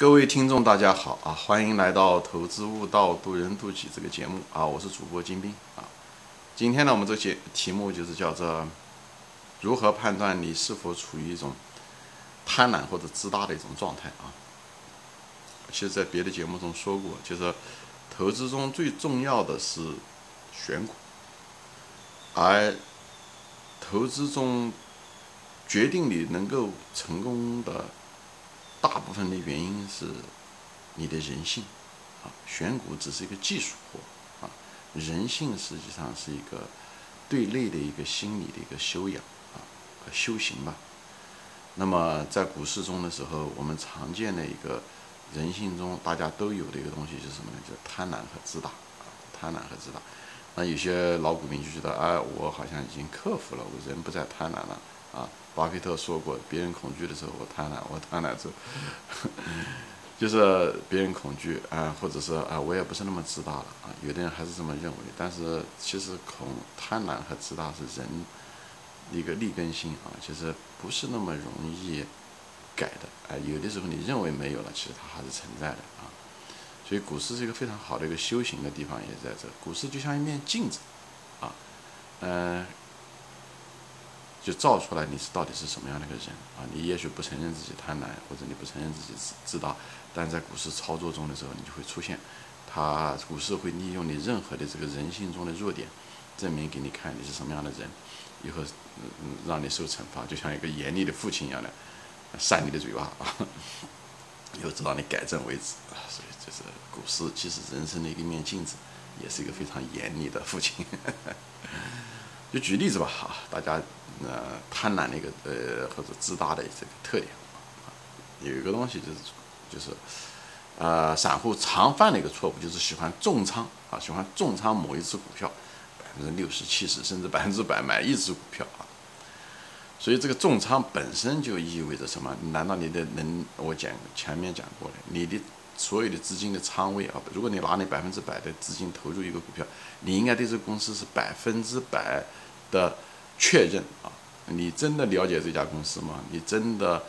各位听众大家好啊，欢迎来到投资悟道渡人渡己这个节目啊，我是主播金兵啊。今天呢，我们这节题目就是叫做如何判断你是否处于一种贪婪或者自大的一种状态啊。其实在别的节目中说过，就是投资中最重要的是选股，而投资中决定你能够成功的大部分的原因是你的人性啊，选股只是一个技术活啊，人性实际上是一个对内的一个心理的一个修养啊，修行吧。那么在股市中的时候，我们常见的一个人性中大家都有的一个东西是什么呢？就是贪婪和自大啊，贪婪和自大。那有些老股民就觉得，哎，我好像已经克服了，我人不再贪婪了啊。巴菲特说过，别人恐惧的时候我贪婪，我贪婪之后就是别人恐惧啊，或者是啊，我也不是那么自大了啊。有的人还是这么认为，但是其实贪婪和自大是人一个劣根性啊，其实不是那么容易改的。哎，有的时候你认为没有了，其实它还是存在的啊。所以股市是一个非常好的一个修行的地方，也在这。股市就像一面镜子啊，就照出来你是到底是什么样的一个人啊！你也许不承认自己贪婪，或者你不承认自己自大，但在股市操作中的时候，你就会出现，股市会利用你任何的这个人性中的弱点，证明给你看你是什么样的人，以后让你受惩罚，就像一个严厉的父亲一样的扇你的嘴巴啊，以后直到你改正为止啊！所以就是股市既是人生的一面镜子，也是一个非常严厉的父亲。就举例子吧啊，大家。贪婪的一个或者自大的这个特点，有一个东西就是散户常犯的一个错误，就是喜欢重仓啊，喜欢重仓某一只股票，60%、70%甚至100%买一只股票啊。所以这个重仓本身就意味着什么？难道你的我前面讲过了，你的所有的资金的仓位啊，如果你拿你100%的资金投入一个股票，你应该对这个公司是100%的确认啊，你真的了解这家公司吗？你真的，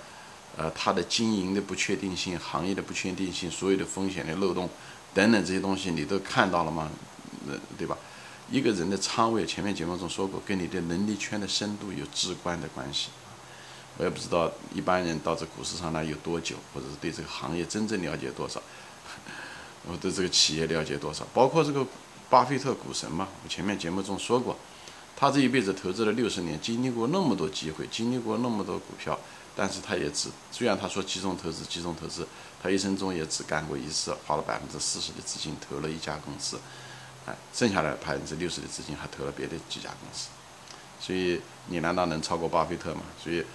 它的经营的不确定性、行业的不确定性、所有的风险的漏洞等等这些东西，你都看到了吗？对吧？一个人的仓位，前面节目中说过，跟你的能力圈的深度有至关的关系。我也不知道一般人到这股市上来有多久，或者是对这个行业真正了解多少，我对这个企业了解多少，包括这个巴菲特股神嘛，我前面节目中说过。他这一辈子投资了60年，经历过那么多机会，经历过那么多股票，但是他也虽然他说集中投资，他一生中也只干过一次，花了40%的资金投了一家公司，剩下来60%的资金还投了别的几家公司，所以你难道能超过巴菲特吗？所以，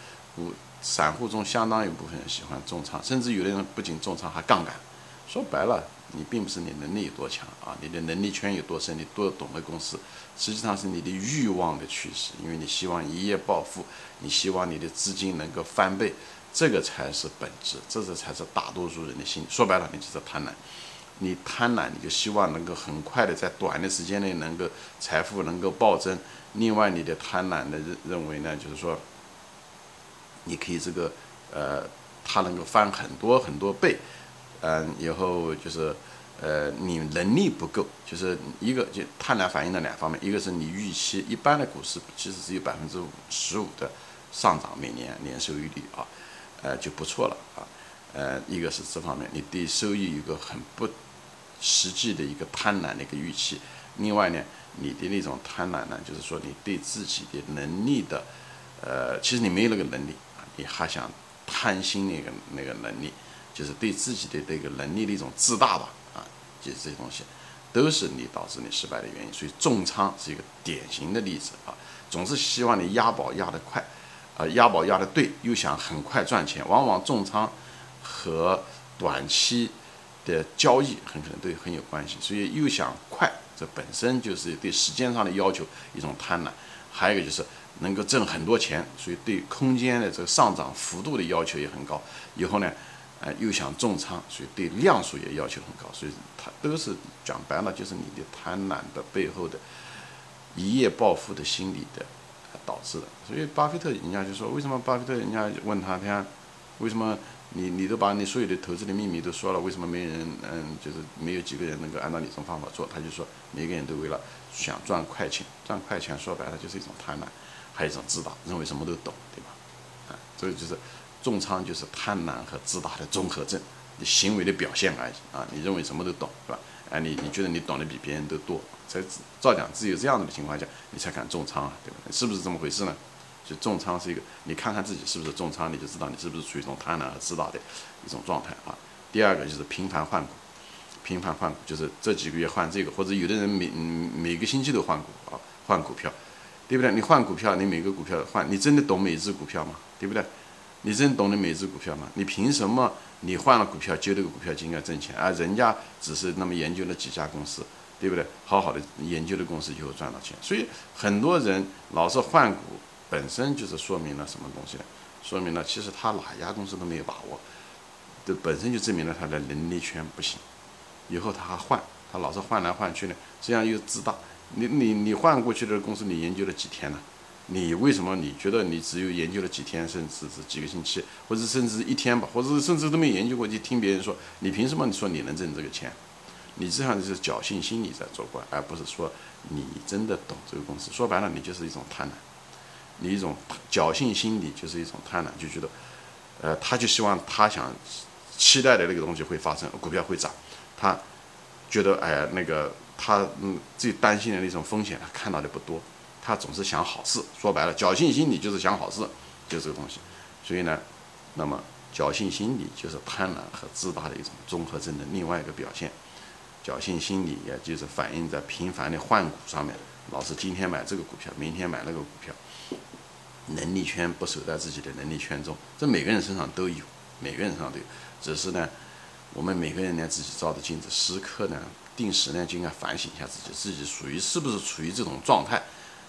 散户中相当一部分人喜欢重仓，甚至有的人不仅重仓还杠杆。说白了，你并不是你能力有多强啊，你的能力圈有多深，你多懂的公司，实际上是你的欲望的驱使，因为你希望一夜暴富，你希望你的资金能够翻倍，这个才是本质，这才是大多数人的心理。说白了，你就是贪婪，你贪婪，你就希望能够很快的在短的时间内能够财富能够暴增。另外，你的贪婪的认为呢，就是说，你可以它能够翻很多倍。以后就是，你能力不够，就是一个就贪婪反应的2方面，一个是你预期，一般的股市其实只有15%的上涨，每年收益率啊，就不错了啊，一个是这方面，你对收益有个很不实际的一个贪婪的一个预期，另外呢，你的那种贪婪呢，就是说你对自己的能力的，其实你没有那个能力啊，你还想贪心那个能力。就是对自己的这个能力的一种自大吧，啊，就是这些东西，都是你导致你失败的原因。所以重仓是一个典型的例子啊，总是希望你押宝押得快，押宝押得对，又想很快赚钱，往往重仓和短期的交易很可能都很有关系。所以又想快，这本身就是对时间上的要求一种贪婪，还有一个就是。能够挣很多钱，所以对空间的这个上涨幅度的要求也很高。以后呢？又想重仓，所以对量数也要求很高，所以它都是讲白了，就是你的贪婪的背后的一夜暴富的心理的导致的。所以巴菲特人家就说，为什么巴菲特人家问他，为什么你都把你所有的投资的秘密都说了，为什么没人就是没有几个人能够按照你这种方法做？他就说每个人都为了想赚快钱，赚快钱说白了就是一种贪婪，还有一种自大，认为什么都懂，对吧？啊，这就是重仓就是贪婪和自大的综合症，你行为的表现而已啊！你认为什么都懂，是吧？哎，你觉得你懂得比别人都多，才照讲只有这样子的情况下，你才敢重仓啊，对吧？是不是这么回事呢？就重仓是一个，你看看自己是不是重仓，你就知道你是不是处于一种贪婪和自大的一种状态啊。第二个就是频繁换股，频繁换股就是这几个月换这个，或者有的人每个星期都换股啊，换股票，对不对？你换股票，你每个股票换，你真的懂每一只股票吗？对不对？你真懂得每一只股票吗？你凭什么你换了股票，就这个股票就应该挣钱，而人家只是那么研究了几家公司？对不对？好好的研究的公司以后赚到钱，所以很多人老是换股，本身就是说明了什么东西呢？说明了其实他哪家公司都没有把握，这本身就证明了他的能力圈不行。以后他还换，他老是换来换去呢，这样又自大。你换过去的公司，你研究了几天呢？你为什么你觉得你只有研究了几天，甚至是几个星期，或者甚至一天吧，或者甚至都没研究过？就听别人说，你凭什么你说你能挣这个钱？你这样就是侥幸心理在作怪，而不是说你真的懂这个公司。说白了，你就是一种贪婪，你一种侥幸心理就是一种贪婪，就觉得，他就希望他想期待的那个东西会发生，股票会涨，他觉得那个他最担心的那种风险，他看到的不多，他总是想好事。说白了，侥幸心理就是想好事，就是这个东西。所以呢，那么侥幸心理就是贪婪和自大的一种综合症的另外一个表现。侥幸心理也就是反映在频繁的换股上面，老是今天买这个股票，明天买那个股票，能力圈不守在自己的能力圈中，这每个人身上都有，每个人身上都有。只是呢，我们每个人呢自己照着镜子，时刻呢定时呢就应该反省一下自己属于是不是处于这种状态，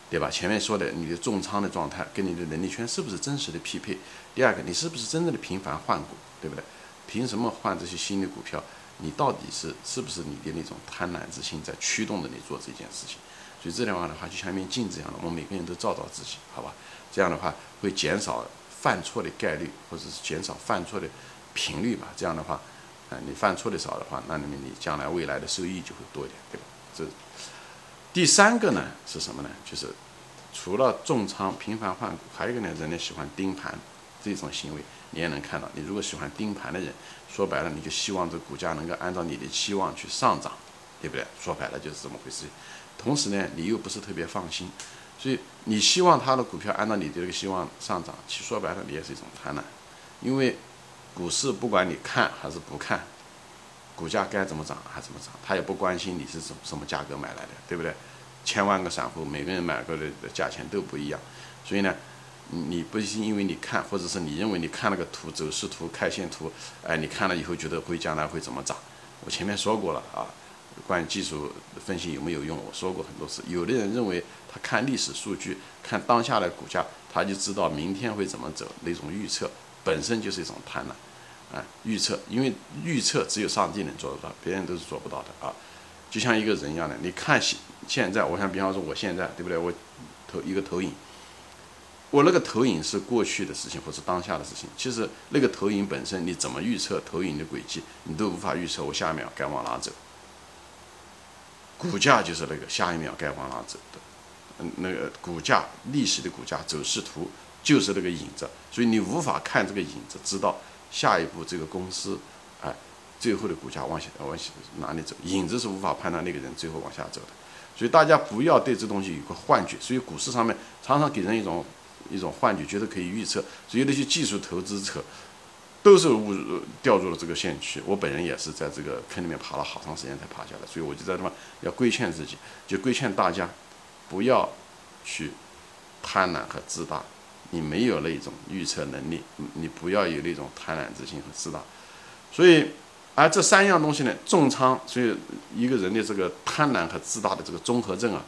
对吧？前面说的你的重仓的状态跟你的能力圈是不是真实的匹配？第二个，你是不是真正的频繁换股，对不对？凭什么换这些新的股票？你到底是不是你的那种贪婪之心在驱动着你做这件事情？所以这样的话，就像一面镜子一样的，我们每个人都照照自己，好吧？这样的话会减少犯错的概率，或者是减少犯错的频率吧。这样的话，你犯错的少的话，那你将来未来的收益就会多一点，对吧？这第三个呢是什么呢？就是除了重仓、频繁换股，还有一个呢，人类喜欢盯盘这种行为。你也能看到，你如果喜欢盯盘的人，说白了，你就希望这股价能够按照你的期望去上涨，对不对？说白了就是这么回事。同时呢，你又不是特别放心，所以你希望它的股票按照你的这个希望上涨，其实说白了你也是一种贪婪。因为股市不管你看还是不看，股价该怎么涨还怎么涨，他也不关心你是什么价格买来的，对不对？千万个散户，每个人买过的价钱都不一样，所以呢，你不是因为你看，或者是你认为你看了个图、走势图、开线图，你看了以后觉得将来会怎么涨？我前面说过了啊，关于技术分析有没有用，我说过很多次。有的人认为他看历史数据、看当下的股价，他就知道明天会怎么走，那种预测本身就是一种贪婪啊！预测，因为预测只有上帝能做得到，别人都是做不到的啊！就像一个人一样的，你看现在，我想比方说我现在，对不对？我投一个投影。我那个投影是过去的事情，或是当下的事情。其实那个投影本身，你怎么预测投影的轨迹，你都无法预测我下一秒该往哪走。股价就是那个下一秒该往哪走的，那个股价历史的股价走势图就是那个影子，所以你无法看这个影子知道下一步这个公司，最后的股价往哪里走，影子是无法判断那个人最后往下走的。所以大家不要对这东西有个幻觉，所以股市上面常常给人一种幻觉，觉得可以预测，所以那些技术投资者都是掉入了这个陷阱。我本人也是在这个坑里面爬了好长时间才爬下来，所以我就在那边要规劝自己，就规劝大家不要去贪婪和自大。你没有那种预测能力，你不要有那种贪婪之心和自大。所以而这三样东西呢，重仓，所以一个人的这个贪婪和自大的这个综合症啊，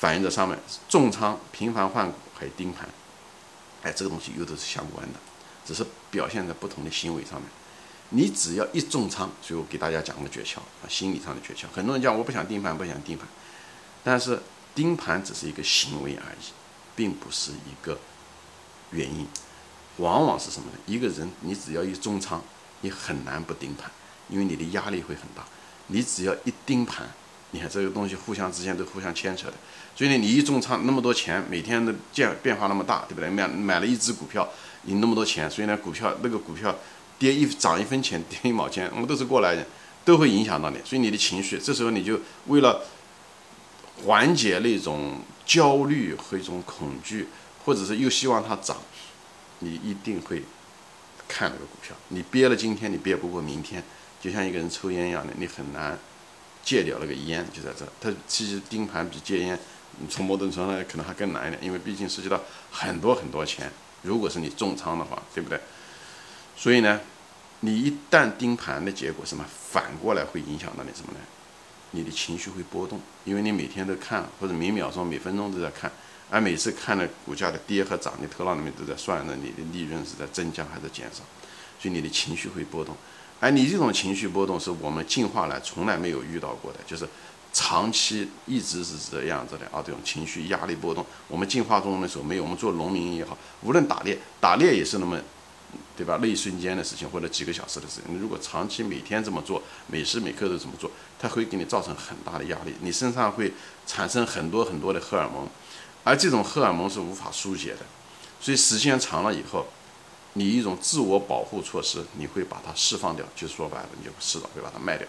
反映在上面，重仓、频繁换股还有盯盘，这个东西又都是相关的，只是表现在不同的行为上面。你只要一重仓，所以我给大家讲个诀窍啊，心理上的诀窍。很多人讲我不想盯盘，但是盯盘只是一个行为而已，并不是一个原因。往往是什么呢？一个人你只要一重仓，你很难不盯盘，因为你的压力会很大。你只要一盯盘，你看这个东西互相之间都互相牵扯的。所以呢，你一重仓那么多钱，每天的变化那么大，对不对？买了一只股票，你那么多钱，所以呢，那个股票跌一涨一分钱，跌一毛钱，我们都是过来人，都会影响到你。所以你的情绪，这时候你就为了缓解那种焦虑和一种恐惧，或者是又希望它涨，你一定会看那个股票。你憋了今天，你憋不过明天，就像一个人抽烟一样的，你很难戒掉那个烟，就在这。它其实盯盘比戒烟，从某种程度上可能还更难一点，因为毕竟涉及到很多很多钱。如果是你重仓的话，对不对？所以呢，你一旦盯盘的结果什么，反过来会影响到你什么呢？你的情绪会波动，因为你每天都看，或者每秒钟、每分钟都在看，而每次看了股价的跌和涨，你头脑里面都在算着你的利润是在增加还是减少，所以你的情绪会波动。而你这种情绪波动是我们进化来从来没有遇到过的，就是长期一直是这样子的啊，这种情绪压力波动，我们进化中的时候没有，我们做农民也好，无论打猎也是那么。对吧？那一瞬间的事情，或者几个小时的事情，你如果长期每天这么做，每时每刻都这么做，它会给你造成很大的压力，你身上会产生很多很多的荷尔蒙，而这种荷尔蒙是无法疏解的，所以时间长了以后，你一种自我保护措施，你会把它释放掉，就说白了，你就迟早会把它卖掉。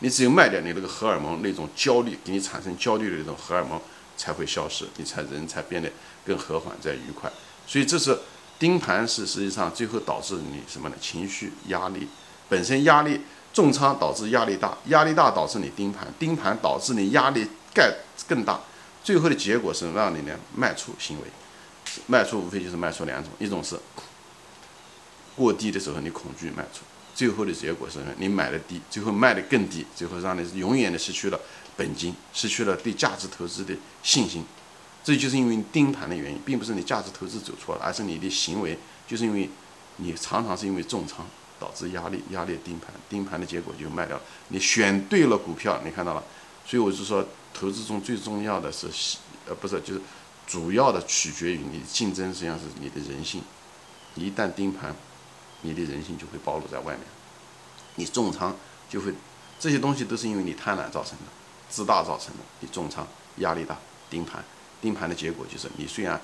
你只有卖掉，你那个荷尔蒙那种焦虑，给你产生焦虑的那种荷尔蒙才会消失，你才人才变得更和缓，再愉快。所以这是。盯盘是实际上最后导致你什么呢？情绪压力，本身压力重仓导致压力大，压力大导致你盯盘，盯盘导致你压力更大，最后的结果是让你呢卖出行为，卖出无非就是卖出两种，一种是过低的时候你恐惧卖出，最后的结果是你买的低，最后卖的更低，最后让你永远的失去了本金，失去了对价值投资的信心。这就是因为你盯盘的原因，并不是你价值投资走错了，而是你的行为，就是因为你常常是因为重仓导致压力，压力盯盘，盯盘的结果就卖掉了。你选对了股票，你看到了，所以我就说，投资中最重要的是，就是主要的取决于你的竞争，实际上是你的人性。你一旦盯盘，你的人性就会暴露在外面，你重仓就会，这些东西都是因为你贪婪造成的，自大造成的。你重仓，压力大，盯盘。盯盘的结果就是，你虽然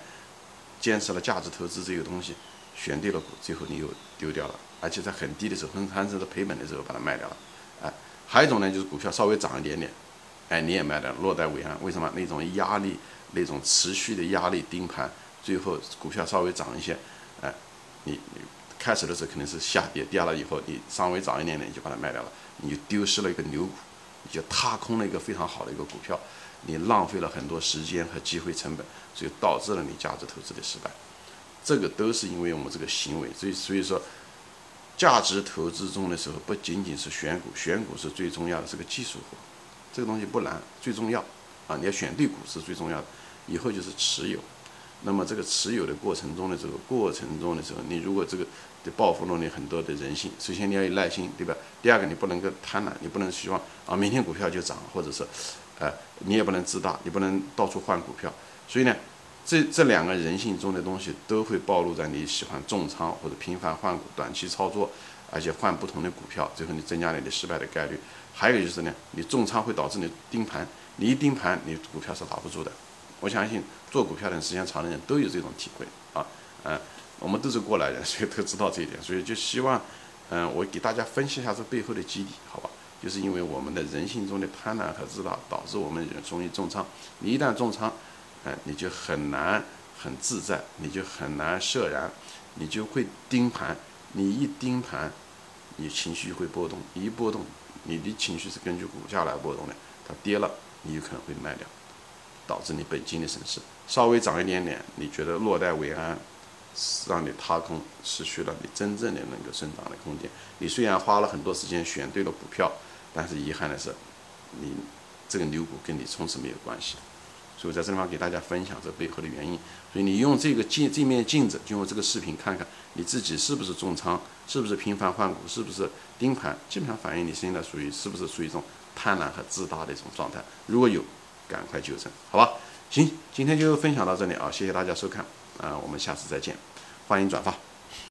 坚持了价值投资这个东西，选对了股，最后你又丢掉了，而且在很低的时候，很惨甚至赔本的时候把它卖掉了。哎，还有一种呢，就是股票稍微涨一点点，哎，你也卖掉了，落袋为安。为什么？那种压力，那种持续的压力盯盘，最后股票稍微涨一些，哎，你开始的时候肯定是下跌，跌了以后你稍微涨一点点你就把它卖掉了，你就丢失了一个牛股，你就踏空了一个非常好的一个股票。你浪费了很多时间和机会成本，所以导致了你价值投资的失败。这个都是因为我们这个行为，所以说，价值投资中的时候不仅仅是选股，选股是最重要的，是个技术活，这个东西不难，最重要啊，你要选对股是最重要的。以后就是持有，那么这个持有的过程中的时候，你如果这个的报复了你很多的人性，首先你要有耐心，对吧？第二个你不能够贪婪，你不能希望啊明天股票就涨，或者是。你也不能自大，你不能到处换股票，所以呢，这两个人性中的东西都会暴露在你喜欢重仓或者频繁换股、短期操作，而且换不同的股票，最后你增加你的失败的概率。还有一个就是呢，你重仓会导致你盯盘，你一盯盘，你股票是打不住的。我相信做股票的时间长的人都有这种体会啊，我们都是过来人，所以都知道这一点，所以就希望，我给大家分析一下这背后的基底，好吧？就是因为我们的人性中的贪婪和自大，导致我们容易重仓。你一旦重仓，你就很难很自在，你就很难释然，你就会盯盘。你一盯盘，你情绪会波动，一波动，你的情绪是根据股价来波动的。它跌了，你有可能会卖掉，导致你本金的损失。稍微涨一点点，你觉得落袋为安，让你踏空，失去了你真正的那个生长的空间。你虽然花了很多时间选对了股票。但是遗憾的是，你这个牛股跟你从此没有关系，所以我在这地方给大家分享这背后的原因。所以你用这面镜子，就用这个视频看看你自己是不是重仓，是不是频繁换股，是不是盯盘，基本上反映你现在是不是属于一种贪婪和自大的一种状态。如果有，赶快纠正，好吧？行，今天就分享到这里啊，谢谢大家收看啊，我们下次再见，欢迎转发。